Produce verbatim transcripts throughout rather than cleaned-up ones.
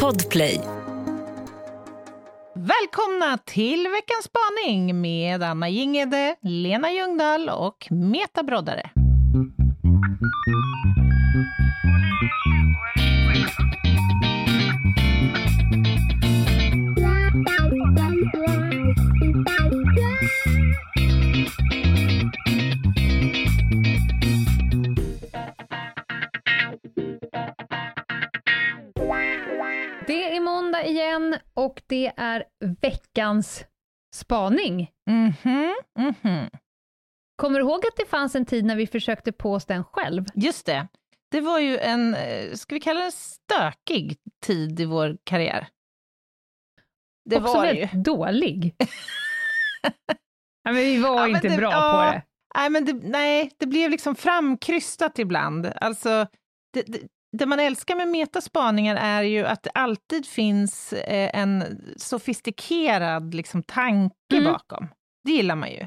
Podplay. Välkomna till Veckans spaning med Anna Jinghede, Lena Ljungdahl och Meta Broddare. Det är måndag igen och det är veckans spaning. Mhm, mhm. Kommer du ihåg att det fanns en tid när vi försökte på oss den själv? Just det. Det var ju en, ska vi kalla det en stökig tid i vår karriär. Det också var väldigt ju dålig. Nej, men vi var ja, inte det, bra ja, på det. Nej, men det, nej, det blev liksom framkrystat ibland. Alltså, det, det, det man älskar med metaspaningar är ju att det alltid finns en sofistikerad liksom, tanke mm. bakom. Det gillar man ju.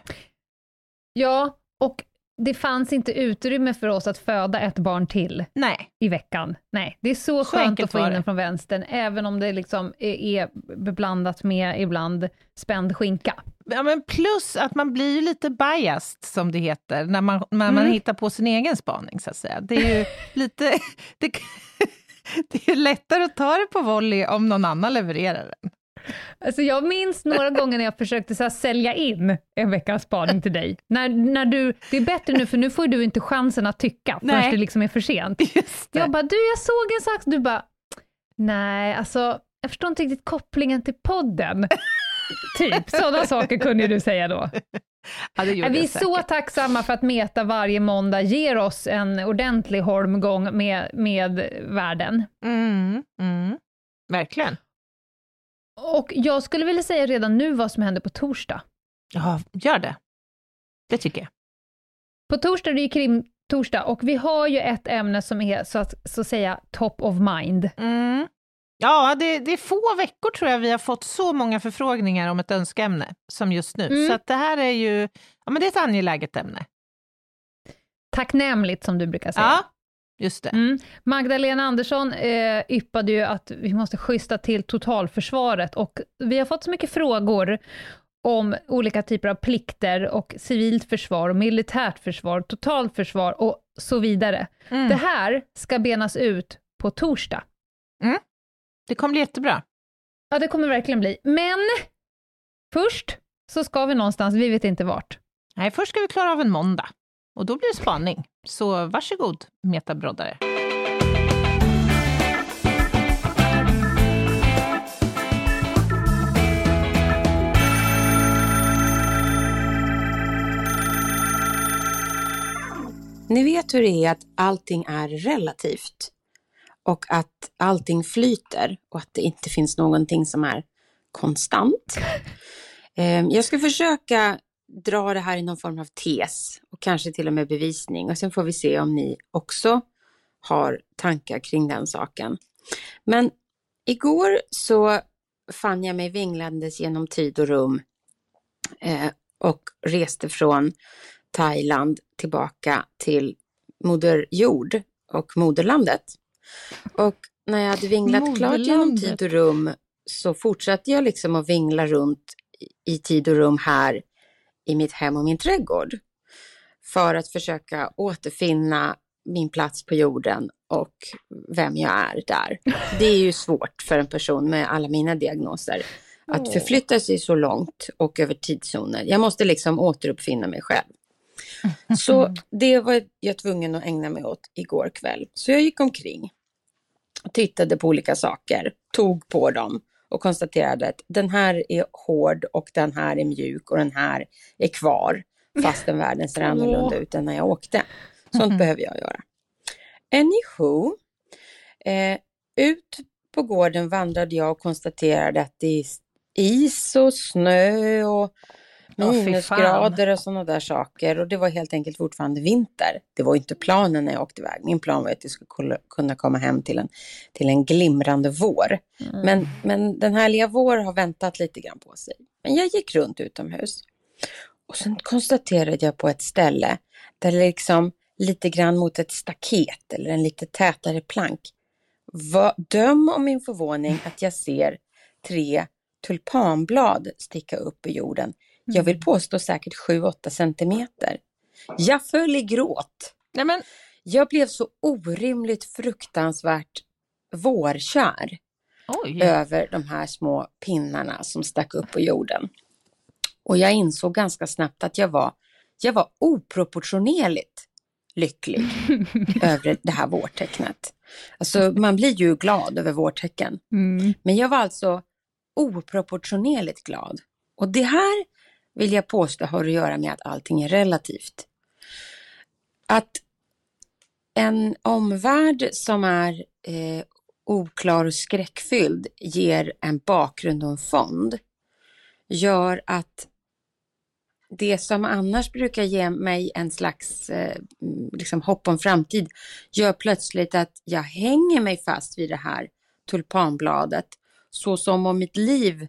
Ja, och det fanns inte utrymme för oss att föda ett barn till Nej. i veckan. Nej, det är så, så skönt att få in den från vänstern, även om det liksom är blandat med ibland spänd skinka. Ja, men plus att man blir lite biased, som det heter, när man, när man mm. hittar på sin egen spaning, så att säga. Det är ju lite... Det, det är lättare att ta det på volley om någon annan levererar den. Alltså jag minns några gånger när jag försökte så här, sälja in en veckans spaning till dig. När, när du, det är bättre nu för nu får du inte chansen att tycka förrän det liksom är för sent. Jag bara, du jag såg en sak. Du bara, nej alltså jag förstår inte riktigt kopplingen till podden. Typ, sådana saker kunde du säga då. Ja, det gjorde vi är så tacksamma för att Meta varje måndag ger oss en ordentlig holmgång med, med världen. Mm, mm. Verkligen. Och jag skulle vilja säga redan nu vad som händer på torsdag. Ja, gör det. Det tycker jag. På torsdag är det ju krimtorsdag. Och vi har ju ett ämne som är så att, så att säga top of mind. Mm. Ja, det, det är få veckor tror jag vi har fått så många förfrågningar om ett önskeämne som just nu. Mm. Så att det här är ju, ja men det är ett angeläget ämne. Tacknämligt som du brukar säga. Ja. Just det. Mm. Magdalena Andersson eh, yppade ju att vi måste schysta till totalförsvaret och vi har fått så mycket frågor om olika typer av plikter och civilt försvar och militärt försvar, totalförsvar och så vidare. Mm. Det här ska benas ut på torsdag. Mm. Det kommer bli jättebra. Ja, det kommer verkligen bli. Men först så ska vi någonstans, vi vet inte vart. Nej, först ska vi klara av en måndag. Och då blir det spaning. Så varsågod, Meta Broddare. Ni vet hur det är att allting är relativt. Och att allting flyter. Och att det inte finns någonting som är konstant. Jag ska försöka dra det här i någon form av tes och kanske till och med bevisning och sen får vi se om ni också har tankar kring den saken. Men igår så fann jag mig vinglandes genom tid och rum eh, och reste från Thailand tillbaka till moder jord och moderlandet. Och när jag hade vinglat klart genom tid och rum så fortsatte jag liksom att vingla runt i tid och rum här i mitt hem och min trädgård för att försöka återfinna min plats på jorden och vem jag är där. Det är ju svårt för en person med alla mina diagnoser att förflytta sig så långt och över tidszoner. Jag måste liksom återuppfinna mig själv. Så det var jag tvungen att ägna mig åt igår kväll. Så jag gick omkring och tittade på olika saker, tog på dem. Och konstaterade att den här är hård och den här är mjuk och den här är kvar. Fastän världen ser annorlunda ut än när jag åkte. Sånt mm-hmm. behöver jag göra. Anywho. Eh, ut på gården vandrade jag och konstaterade att det är is och snö och minusgrader och sådana där saker. Och det var helt enkelt fortfarande vinter. Det var inte planen när jag åkte iväg. Min plan var att jag skulle kunna komma hem till en, till en glimrande vår. Mm. Men, men den härliga vår har väntat lite grann på sig. Men jag gick runt utomhus. Och sen konstaterade jag på ett ställe där liksom lite grann mot ett staket eller en lite tätare plank va, döm om min förvåning att jag ser tre tulpanblad sticka upp i jorden. Jag vill påstå säkert sju åtta centimeter. Jag föll i gråt. Nej, men jag blev så orimligt fruktansvärt vårkär. Oj. Över de här små pinnarna som stack upp i jorden. Och jag insåg ganska snabbt att jag var, jag var oproportionerligt lycklig över det här vårtecknet. Alltså man blir ju glad över vårtecken. Mm. Men jag var alltså oproportionerligt glad. Och det här vill jag påstå har att göra med att allting är relativt. Att en omvärld som är eh, oklar och skräckfylld ger en bakgrund och en fond. Gör att det som annars brukar ge mig en slags eh, liksom hopp om framtid. Gör plötsligt att jag hänger mig fast vid det här tulpanbladet. Så som om mitt liv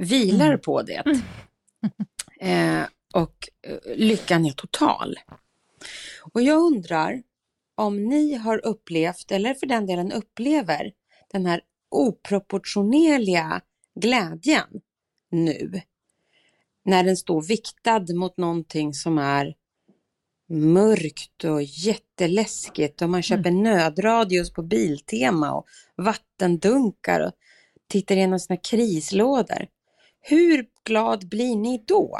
vilar mm. på det. Eh, och lyckan är total. Och jag undrar om ni har upplevt, eller för den delen upplever, den här oproportionerliga glädjen nu. När den står viktad mot någonting som är mörkt och jätteläskigt. Och man köper mm. nödradios på Biltema och vattendunkar och tittar igenom sina krislådor. Hur glad blir ni då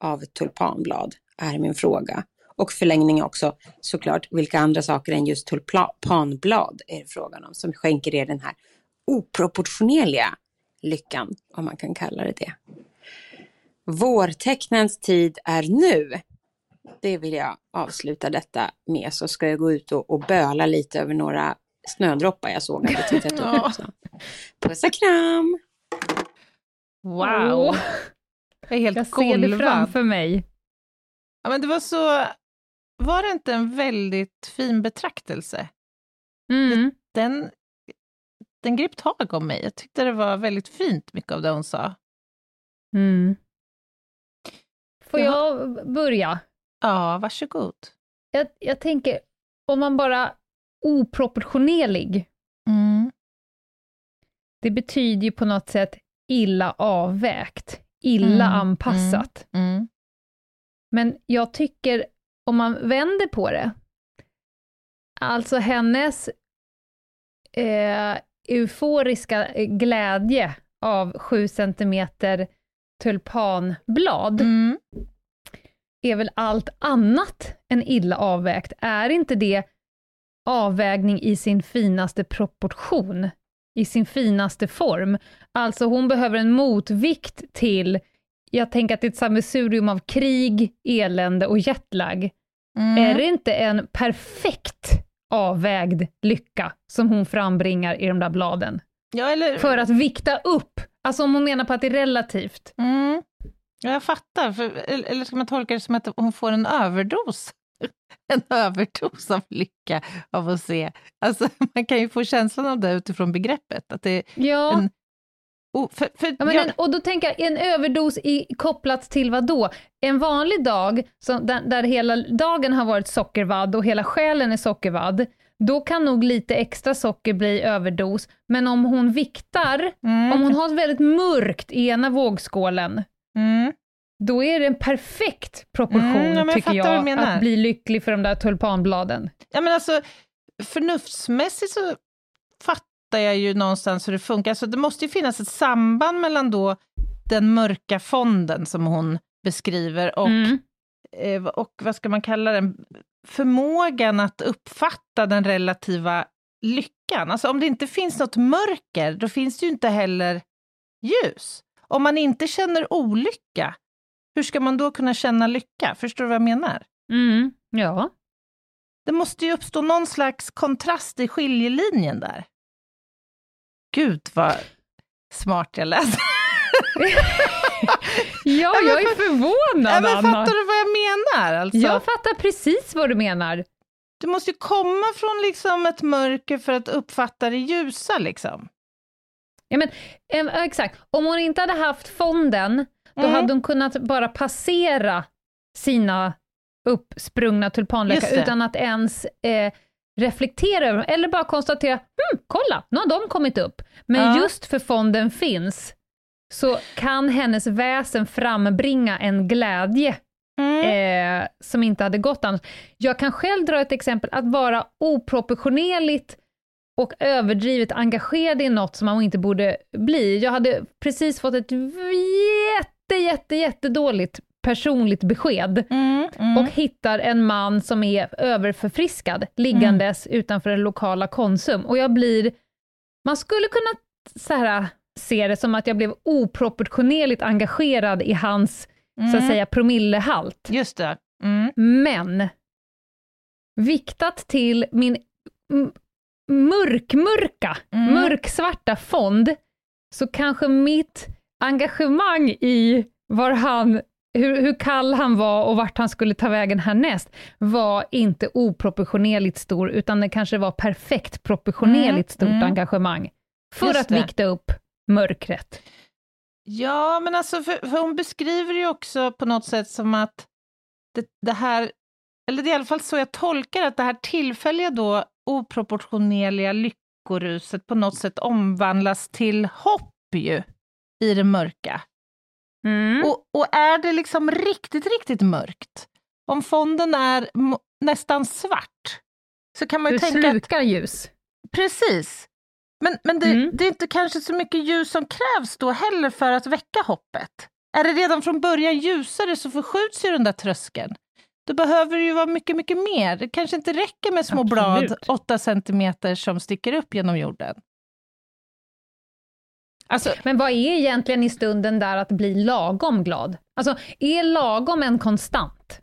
av tulpanblad är min fråga. Och förlängning också såklart, vilka andra saker än just tulpanblad är frågan om som skänker er den här oproportionerliga lyckan, om man kan kalla det det. Vårtecknens tid är nu. Det vill jag avsluta detta med, så ska jag gå ut och, och böla lite över några snödroppar jag såg när jag tittat upp också. Puss och kram! Wow! Jag är helt jag ser det framför mig. Ja, men det var så... Var det inte en väldigt fin betraktelse? Mm. Den, den grep tag om mig. Jag tyckte det var väldigt fint mycket av det hon sa. Mm. Får jag, jag börja? Ja, varsågod. Jag, jag tänker, om man bara oproportionerlig. Mm. Det betyder ju på något sätt illa avvägt. Illa mm. anpassat. Mm. Mm. Men jag tycker, om man vänder på det, alltså hennes eh, euforiska glädje av sju centimeter tulpanblad mm. är väl allt annat än illa avvägt. Är inte det avvägning i sin finaste proportion, i sin finaste form? Alltså hon behöver en motvikt till... Jag tänker att det är ett sammelsurium av krig, elände och jetlag. Mm. Är det inte en perfekt avvägd lycka som hon frambringar i de där bladen? Ja, eller... För att vikta upp. Alltså om hon menar på att det är relativt. Mm. Ja, jag fattar. För, eller ska man tolka det som att hon får en överdos? En överdos av lycka av att se. Alltså man kan ju få känslan av det utifrån begreppet. Att det är ja. en... Oh, för, för ja, men jag... en, och då tänker jag, en överdos i, kopplat till vad då? En vanlig dag som, där, där hela dagen har varit sockervadd och hela själen är sockervadd, då kan nog lite extra socker bli överdos. Men om hon viktar, mm. om hon har väldigt mörkt i ena vågskålen, mm. då är det en perfekt proportion, mm, ja, men tycker jag, jag menar. Att bli lycklig för de där tulpanbladen. Ja, men alltså, förnuftsmässigt så fattar jag ju någonstans hur det funkar. Så det måste ju finnas ett samband mellan då den mörka fonden som hon beskriver och, mm. eh, och vad ska man kalla den, förmågan att uppfatta den relativa lyckan. Alltså om det inte finns något mörker, då finns det ju inte heller ljus. Om man inte känner olycka, hur ska man då kunna känna lycka? Förstår du vad jag menar? Mm, ja. Det måste ju uppstå någon slags kontrast i skiljelinjen där. Gud, vad smart jag läste. Ja, jag är förvånad, men fattar du vad jag menar? Alltså, jag fattar precis vad du menar. Du måste ju komma från liksom ett mörker för att uppfatta det ljusa. Liksom. Ja, men, eh, exakt. Om hon inte hade haft fonden, då mm. hade hon kunnat bara passera sina uppsprungna tulpanlökar utan att ens... Eh, reflektera över dem eller bara konstatera, hm, kolla, nu har de kommit upp. Men ja. Just för fonden finns så kan hennes väsen frambringa en glädje mm. eh, som inte hade gått annars. Jag kan själv dra ett exempel, att vara oproportionerligt och överdrivet engagerad i något som man inte borde bli. Jag hade precis fått ett jätte, jätte, jättedåligt personligt besked mm, mm. och hittar en man som är överförfriskad liggandes mm. utanför den lokala Konsum, och jag blir, man skulle kunna så här, se det som att jag blev oproportionerligt engagerad i hans mm. så att säga promillehalt. Just det. Mm. Men viktat till min m- mörkmörka mm. mörksvarta fond, så kanske mitt engagemang i var han Hur, hur kall han var och vart han skulle ta vägen härnäst var inte oproportionerligt stor, utan det kanske var perfekt proportionerligt stort mm. engagemang för Just att det. Vikta upp mörkret. Ja, men alltså för, för hon beskriver ju också på något sätt som att det, det här, eller det är i alla fall så jag tolkar, att det här tillfälliga då oproportionerliga lyckoruset på något sätt omvandlas till hopp ju i det mörka. Mm. Och, och är det liksom riktigt, riktigt mörkt, om fonden är m- nästan svart, så kan man ju du tänka slukar att... ljus. Precis. Men, men det, mm. det är inte kanske så mycket ljus som krävs då heller för att väcka hoppet. Är det redan från början ljusare, så förskjuts ju den där tröskeln. Då behöver det ju vara mycket, mycket mer. Det kanske inte räcker med små Absolut. blad åtta centimeter som sticker upp genom jorden. Alltså, men vad är egentligen i stunden där att bli lagom glad? Alltså, är lagom en konstant?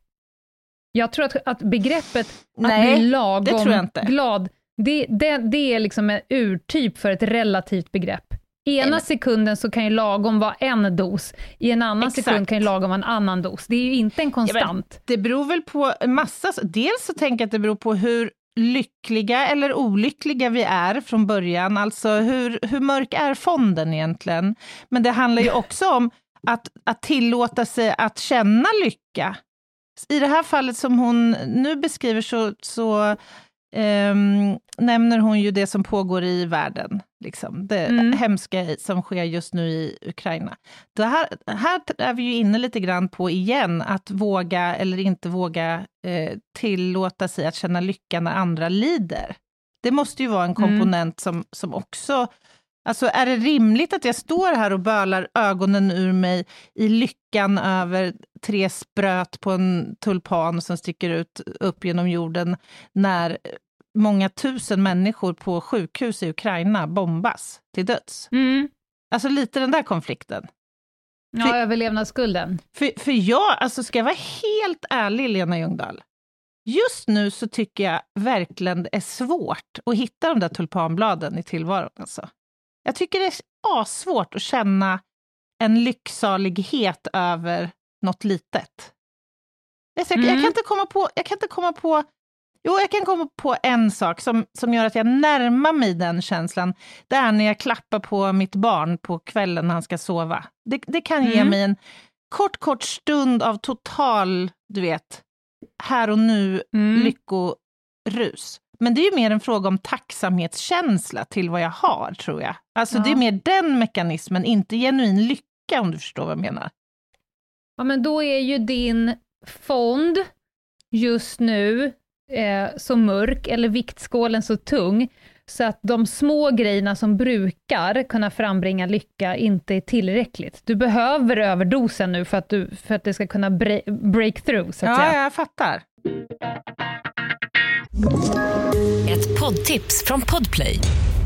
Jag tror att, att begreppet nej, att bli lagom det glad, det, det, det är liksom en urtyp för ett relativt begrepp. I ena sekunden så kan ju lagom vara en dos. I en annan Exakt. sekund kan ju lagom vara en annan dos. Det är ju inte en konstant. Ja, det beror väl på massa... Dels så tänker jag att det beror på hur lyckliga eller olyckliga vi är från början, alltså hur, hur mörk är fonden egentligen, men det handlar ju också om att, att tillåta sig att känna lycka. I det här fallet som hon nu beskriver så, så um, nämner hon ju det som pågår i världen, liksom. Det mm. hemska som sker just nu i Ukraina. Det här, här är vi ju inne lite grann på igen, att våga eller inte våga eh, tillåta sig att känna lycka när andra lider. Det måste ju vara en komponent mm. som, som också, alltså är det rimligt att jag står här och bölar ögonen ur mig i lyckan över tre spröt på en tulpan som sticker ut upp genom jorden när många tusen människor på sjukhus i Ukraina bombas till döds. Mm. Alltså lite den där konflikten. Ja, för, överlevnadsskulden. För, för jag, alltså ska jag vara helt ärlig, Lena Ljungdahl. Just nu så tycker jag verkligen det är svårt att hitta de där tulpanbladen i tillvaron. Alltså. Jag tycker det är svårt att känna en lycksalighet över något litet. Jag, säkert, mm. jag kan inte komma på... Jag kan inte komma på Jo, jag kan komma på en sak som, som gör att jag närmar mig den känslan. Det är när jag klappar på mitt barn på kvällen när han ska sova. Det, det kan mm. ge mig en kort, kort stund av total, du vet, här och nu mm. lyckorus. Men det är ju mer en fråga om tacksamhetskänsla till vad jag har, tror jag. Alltså ja. Det är mer den mekanismen, inte genuin lycka, om du förstår vad jag menar. Ja, men då är ju din fond just nu så mörk, eller viktskålen så tung, så att de små grejerna som brukar kunna frambringa lycka inte är tillräckligt. Du behöver överdosen nu för att, du, för att det ska kunna bre- break through, så att ja, säga. Ja, jag fattar. Ett poddtips från Podplay.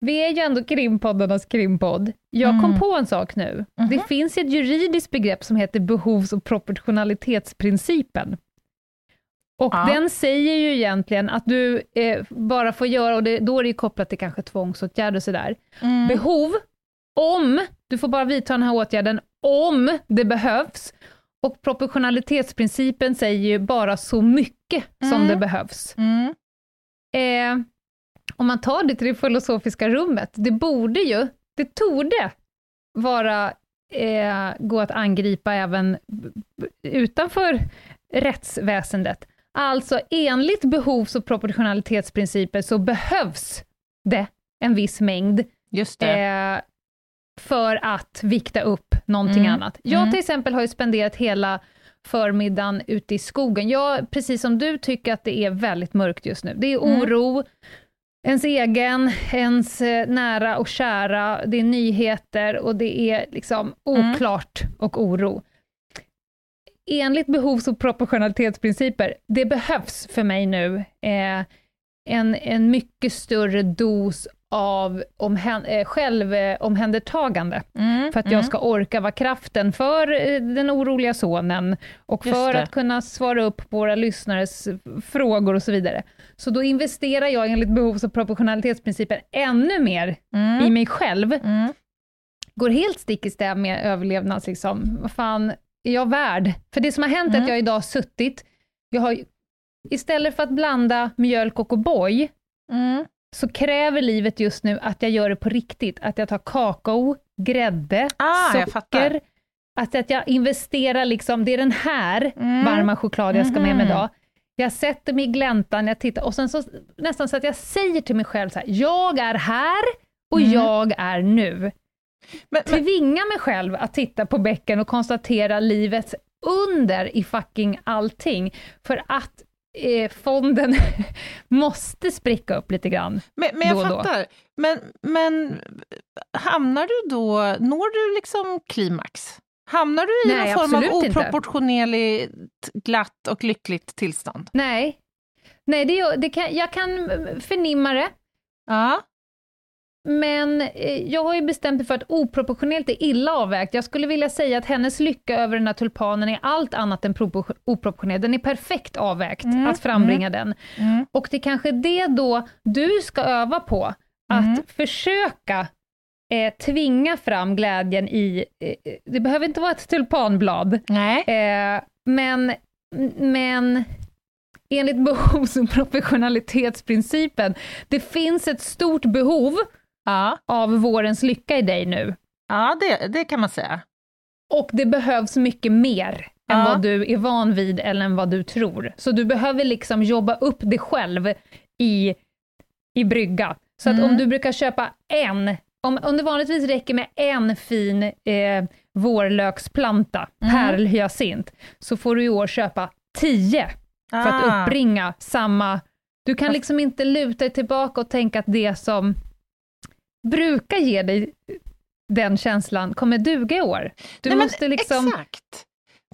vi är ju ändå krimpoddarnas krimpodd. Jag kom mm. på en sak nu. Mm-hmm. Det finns ett juridiskt begrepp som heter behovs- och proportionalitetsprincipen. Och ja. Den säger ju egentligen att du eh, bara får göra, och det, då är det ju kopplat till kanske tvångsåtgärder och sådär. Mm. Behov, om, du får bara vidta den här åtgärden om det behövs. Och proportionalitetsprincipen säger ju bara så mycket mm. som det behövs. Mm. Eh, om man tar det till det filosofiska rummet, det borde ju, det torde vara, eh, gå att angripa även utanför rättsväsendet. Alltså enligt behovs- och proportionalitetsprinciper så behövs det en viss mängd. Just det. Eh, för att vikta upp någonting mm. annat. Jag mm. till exempel har ju spenderat hela förmiddagen ute i skogen. Jag, precis som du, tycker att det är väldigt mörkt just nu. Det är oro, mm. ens egen, ens nära och kära, det är nyheter och det är liksom oklart mm. och oro. Enligt behovs- och proportionalitetsprinciper, det behövs för mig nu eh, en, en mycket större dos av omhän- eh, självomhändertagande mm, för att mm. jag ska orka vara kraften för eh, den oroliga sonen och just för det. Att kunna svara upp på våra lyssnares frågor och så vidare. Så då investerar jag enligt behovs- och proportionalitetsprinciper ännu mer mm. i mig själv. Mm. Går helt stick i stäv med överlevnads liksom. Vad fan är jag värd? För det som har hänt mm. är att jag idag suttit, jag har istället för att blanda mjölk och O'boy mm. så kräver livet just nu att jag gör det på riktigt. Att jag tar kakao, grädde, ah, socker. Att, att jag investerar liksom, det är den här mm. varma choklad jag ska med mig idag. Jag sätter mig i gläntan, jag tittar. Och sen så nästan så att jag säger till mig själv så här: jag är här och mm. jag är nu. Men, tvinga mig själv att titta på bäcken och konstatera livets under i fucking allting. För att Eh, fonden måste spricka upp lite grann. Men, men jag då fattar. Då. Men, men hamnar du då, når du liksom klimax? Hamnar du i Nej, någon form av oproportionerligt inte. glatt och lyckligt tillstånd? Nej. Nej, det, det kan, jag kan förnimma det. Ja. Men jag har ju bestämt mig för att oproportionellt är illa avvägt. Jag skulle vilja säga att hennes lycka över den här tulpanen är allt annat än propor- oproportionell. Den är perfekt avvägt mm. att frambringa mm. den. Mm. Och det är kanske det då du ska öva på. Att mm. försöka eh, tvinga fram glädjen i... Eh, det behöver inte vara ett tulpanblad. Nej. Eh, men... men enligt behovs- och professionalitetsprincipen. Det finns ett stort behov ja. av vårens lycka i dig nu. Ja, det, det kan man säga. Och det behövs mycket mer ja. än vad du är van vid eller än vad du tror. Så du behöver liksom jobba upp dig själv i, i brygga. Så mm. att om du brukar köpa en, om, om det vanligtvis räcker med en fin eh, vårlöksplanta, mm. pärlhyacint, så får du i år köpa tio. För ah. att uppbringa samma... Du kan liksom inte luta dig tillbaka och tänka att det som brukar ge dig den känslan kommer duga i år. Du Nej, måste men, liksom... Exakt.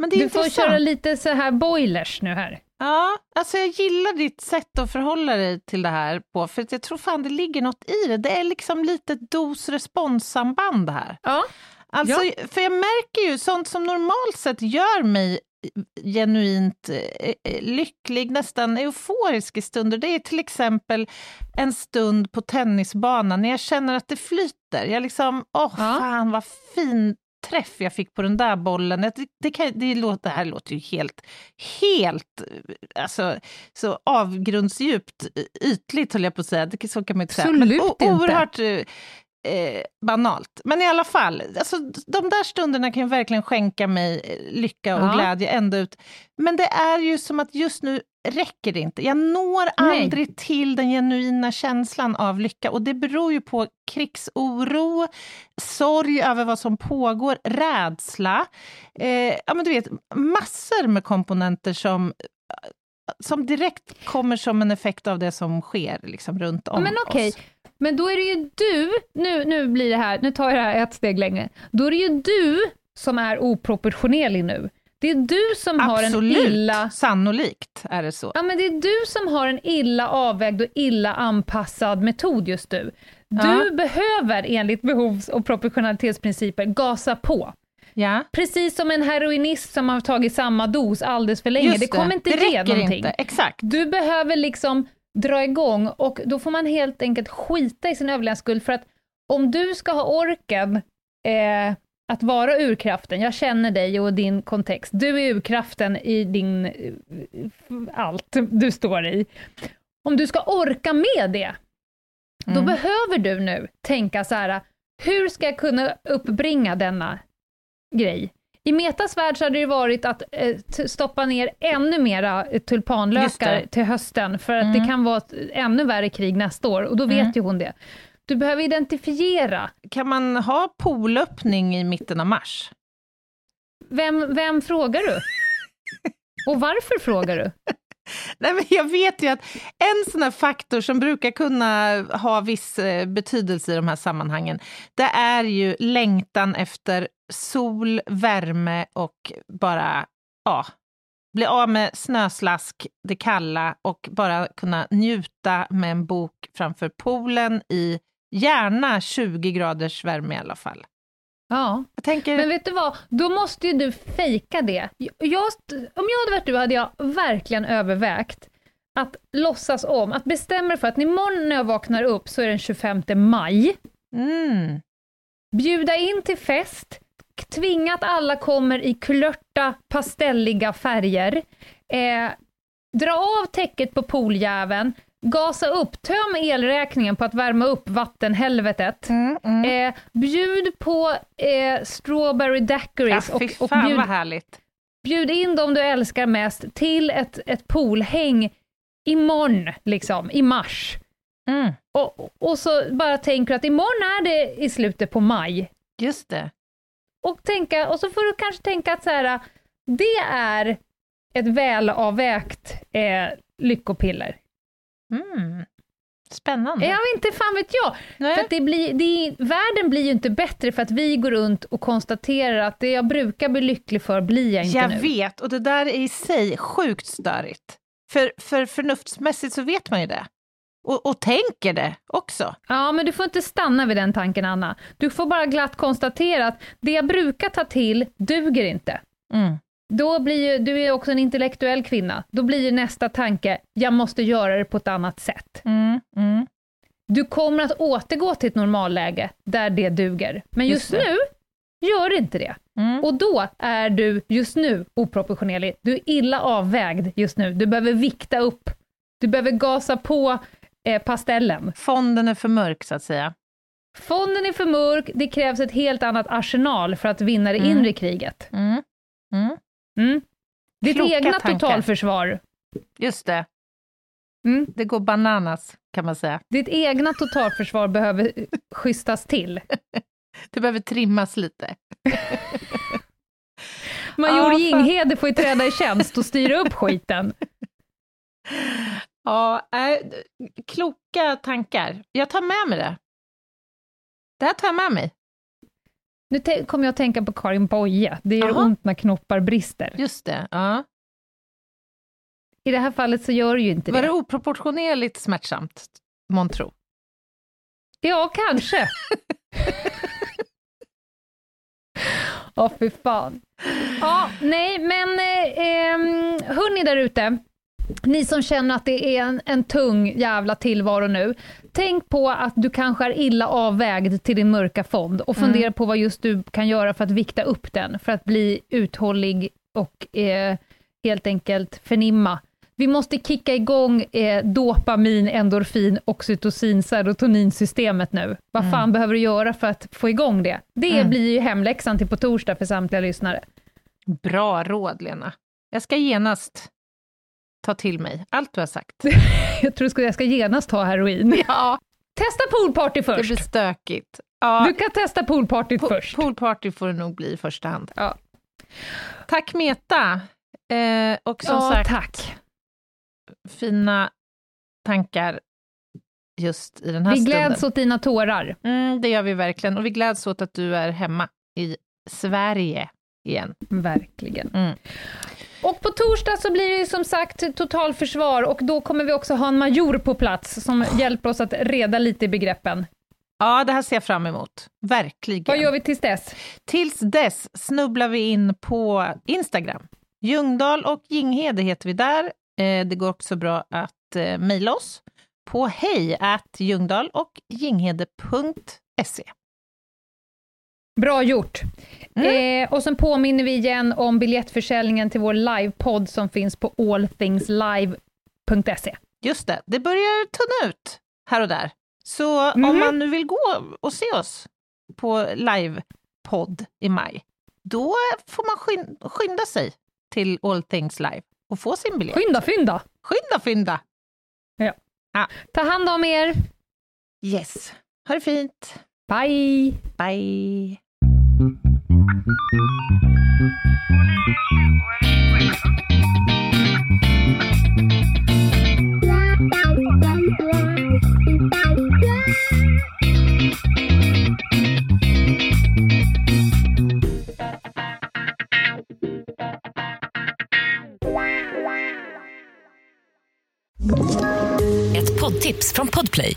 Men det är du får köra lite så här boilers nu här. Ja, alltså jag gillar ditt sätt att förhålla dig till det här på. För jag tror fan det ligger något i det. Det är liksom lite dos-responssamband här. Ja. Alltså, ja. För jag märker ju sånt som normalt sett gör mig genuint lycklig, nästan euforisk i stunder. Det är till exempel en stund på tennisbanan när jag känner att det flyter. Jag liksom, åh oh, ja. fan vad fin träff jag fick på den där bollen. Det, det, kan, det, låter, det här låter ju helt, helt alltså, så avgrundsdjupt ytligt håller jag på att säga. Det, så kan man inte säga. Men, o- oerhört inte. Eh, banalt. Men i alla fall, alltså, de där stunderna kan ju verkligen skänka mig lycka och ja. glädje ända ut. Men det är ju som att just nu räcker det inte. Jag når Nej. aldrig till den genuina känslan av lycka. Och det beror ju på krigsoro, sorg över vad som pågår, rädsla. Eh, ja, men du vet, massor med komponenter som... som direkt kommer som en effekt av det som sker liksom runt om men okej. oss. Men då är det ju du, nu, nu blir det här, nu tar jag det här ett steg längre. Då är det ju du som är oproportionerlig nu. Det är du som Absolut. har en illa... sannolikt är det så. Ja, men det är du som har en illa avvägd och illa anpassad metod just nu. Du ja. behöver enligt behovs- och proportionalitetsprinciper gasa på. Ja. Precis som en heroinist som har tagit samma dos alldeles för länge. Just det. Det kommer inte det ge någonting. Inte. Exakt. Du behöver liksom dra igång, och då får man helt enkelt skita i sin överlevnadsskuld, för att om du ska ha orken eh, att vara urkraften, jag känner dig och din kontext, du är urkraften i din allt du står i. Om du ska orka med det, mm. då behöver du nu tänka så här: hur ska jag kunna uppbringa denna grej? I Metas värld så hade det varit att eh, t- stoppa ner ännu mera tulpanlökar till hösten, för att mm. det kan vara ett ännu värre krig nästa år, och då vet mm. ju hon det. Du behöver identifiera. Kan man ha polöppning i mitten av mars? Vem, vem frågar du? Och varför frågar du? Nej, men jag vet ju att en sån här faktor som brukar kunna ha viss betydelse i de här sammanhangen, det är ju längtan efter sol, värme och bara, ja, bli av med snöslask, det kalla, och bara kunna njuta med en bok framför poolen i gärna tjugo graders värme i alla fall. Ja, jag tänker... men vet du vad? Då måste ju du fejka det. Jag, om jag hade varit du hade jag verkligen övervägt att låtsas om, att bestämma dig för att imorgon när jag vaknar upp så är det den tjugofemte maj. Mm. Bjuda in till fest. Tvinga att alla kommer i klörta, pastelliga färger. Eh, dra av täcket på pooljäveln. Gasa upp, töm elräkningen på att värma upp vattenhelvetet. Mm, mm. Eh, bjud på eh, strawberry daiquiris. Ja, fy fan, och, och bjud, vad härligt. Bjud in dem du älskar mest till ett, ett poolhäng imorgon, liksom, i mars. Mm. Och, och så bara tänker att imorgon är det i slutet på maj. Just det. Och, tänka, och så får du kanske tänka att så här, det är ett välavvägt eh, lyckopiller. Mm. Spännande. Ja, inte fan vet jag. För att det blir, det, världen blir ju inte bättre för att vi går runt och konstaterar att det jag brukar bli lycklig för blir jag inte jag nu. Jag vet, och det där är i sig sjukt störigt. För, för förnuftsmässigt så vet man ju det. Och, och tänker det också. Ja, men du får inte stanna vid den tanken, Anna. Du får bara glatt konstatera att det jag brukar ta till duger inte. Mm. Då blir ju, du är också en intellektuell kvinna. Då blir ju nästa tanke, jag måste göra det på ett annat sätt. Mm, mm. Du kommer att återgå till ett normalläge där det duger. Men just, just nu gör inte det. Mm. Och då är du just nu oproportionerlig. Du är illa avvägd just nu. Du behöver vikta upp. Du behöver gasa på eh, pastellen. Fonden är för mörk, så att säga. Fonden är för mörk. Det krävs ett helt annat arsenal för att vinna det mm. inre kriget. Mm, mm. Mm. Ditt egna tankar. Totalförsvar. Just det. Mm. Det går bananas, kan man säga. Ditt egna totalförsvar behöver schystas till. Det behöver trimmas lite. Major ah, Jinghede får ju träda i tjänst och styra upp skiten. Ja, äh, kloka tankar. Jag tar med mig det. Det här tar jag med mig. Nu te- kommer jag att tänka på Karin Boye. Det gör Aha. ont när knoppar brister. Just det, ja. I det här fallet så gör det ju inte Var det. Var det oproportionerligt smärtsamt, måntro? Ja, kanske. Åh, fy fan. Ja, nej, men eh, hörni där ute. Ni som känner att det är en, en tung jävla tillvaro nu, tänk på att du kanske är illa avvägd till din mörka fond och fundera mm. på vad just du kan göra för att vikta upp den, för att bli uthållig och eh, helt enkelt förnimma. Vi måste kicka igång eh, dopamin, endorfin, oxytocin, serotoninsystemet nu. Vad mm. fan behöver du göra för att få igång det? Det mm. blir ju hemläxan till på torsdag för samtliga lyssnare. Bra råd, Lena. Jag ska genast... ta till mig allt du har sagt. Jag tror att jag ska genast ta heroin. Ja. Testa poolparty först. Det blir stökigt. Ja. Du kan testa poolparty po- först. Poolparty får det nog bli i första hand. Ja. Tack Meta. Eh, och som ja, sagt, tack. Fina tankar just i den här stunden. Vi gläds stunden. åt dina tårar. Mm, det gör vi verkligen. Och vi gläds åt att du är hemma i Sverige igen. Verkligen. Mm. Och på torsdag så blir det som sagt totalförsvar, och då kommer vi också ha en major på plats som hjälper oss att reda lite i begreppen. Ja, det här ser jag fram emot. Verkligen. Vad gör vi tills dess? Tills dess snubblar vi in på Instagram. Ljungdahl och Jinghede heter vi där. Eh, det går också bra att eh, mejla oss på hej at ljungdahl och jinghede punkt se. Bra gjort. Mm. Eh, och sen påminner vi igen om biljettförsäljningen till vår livepodd som finns på all things live punkt se. Just det, det börjar tunna ut här och där. Så mm. om man nu vill gå och se oss på livepodd i maj, då får man skynda, skynda sig till All Things Live och få sin biljett. Skynda, fynda! Skynda, fynda! Ja. Ah. Ta hand om er! Yes, ha det fint! Bye! Bye! Ett poddtips från Podplay.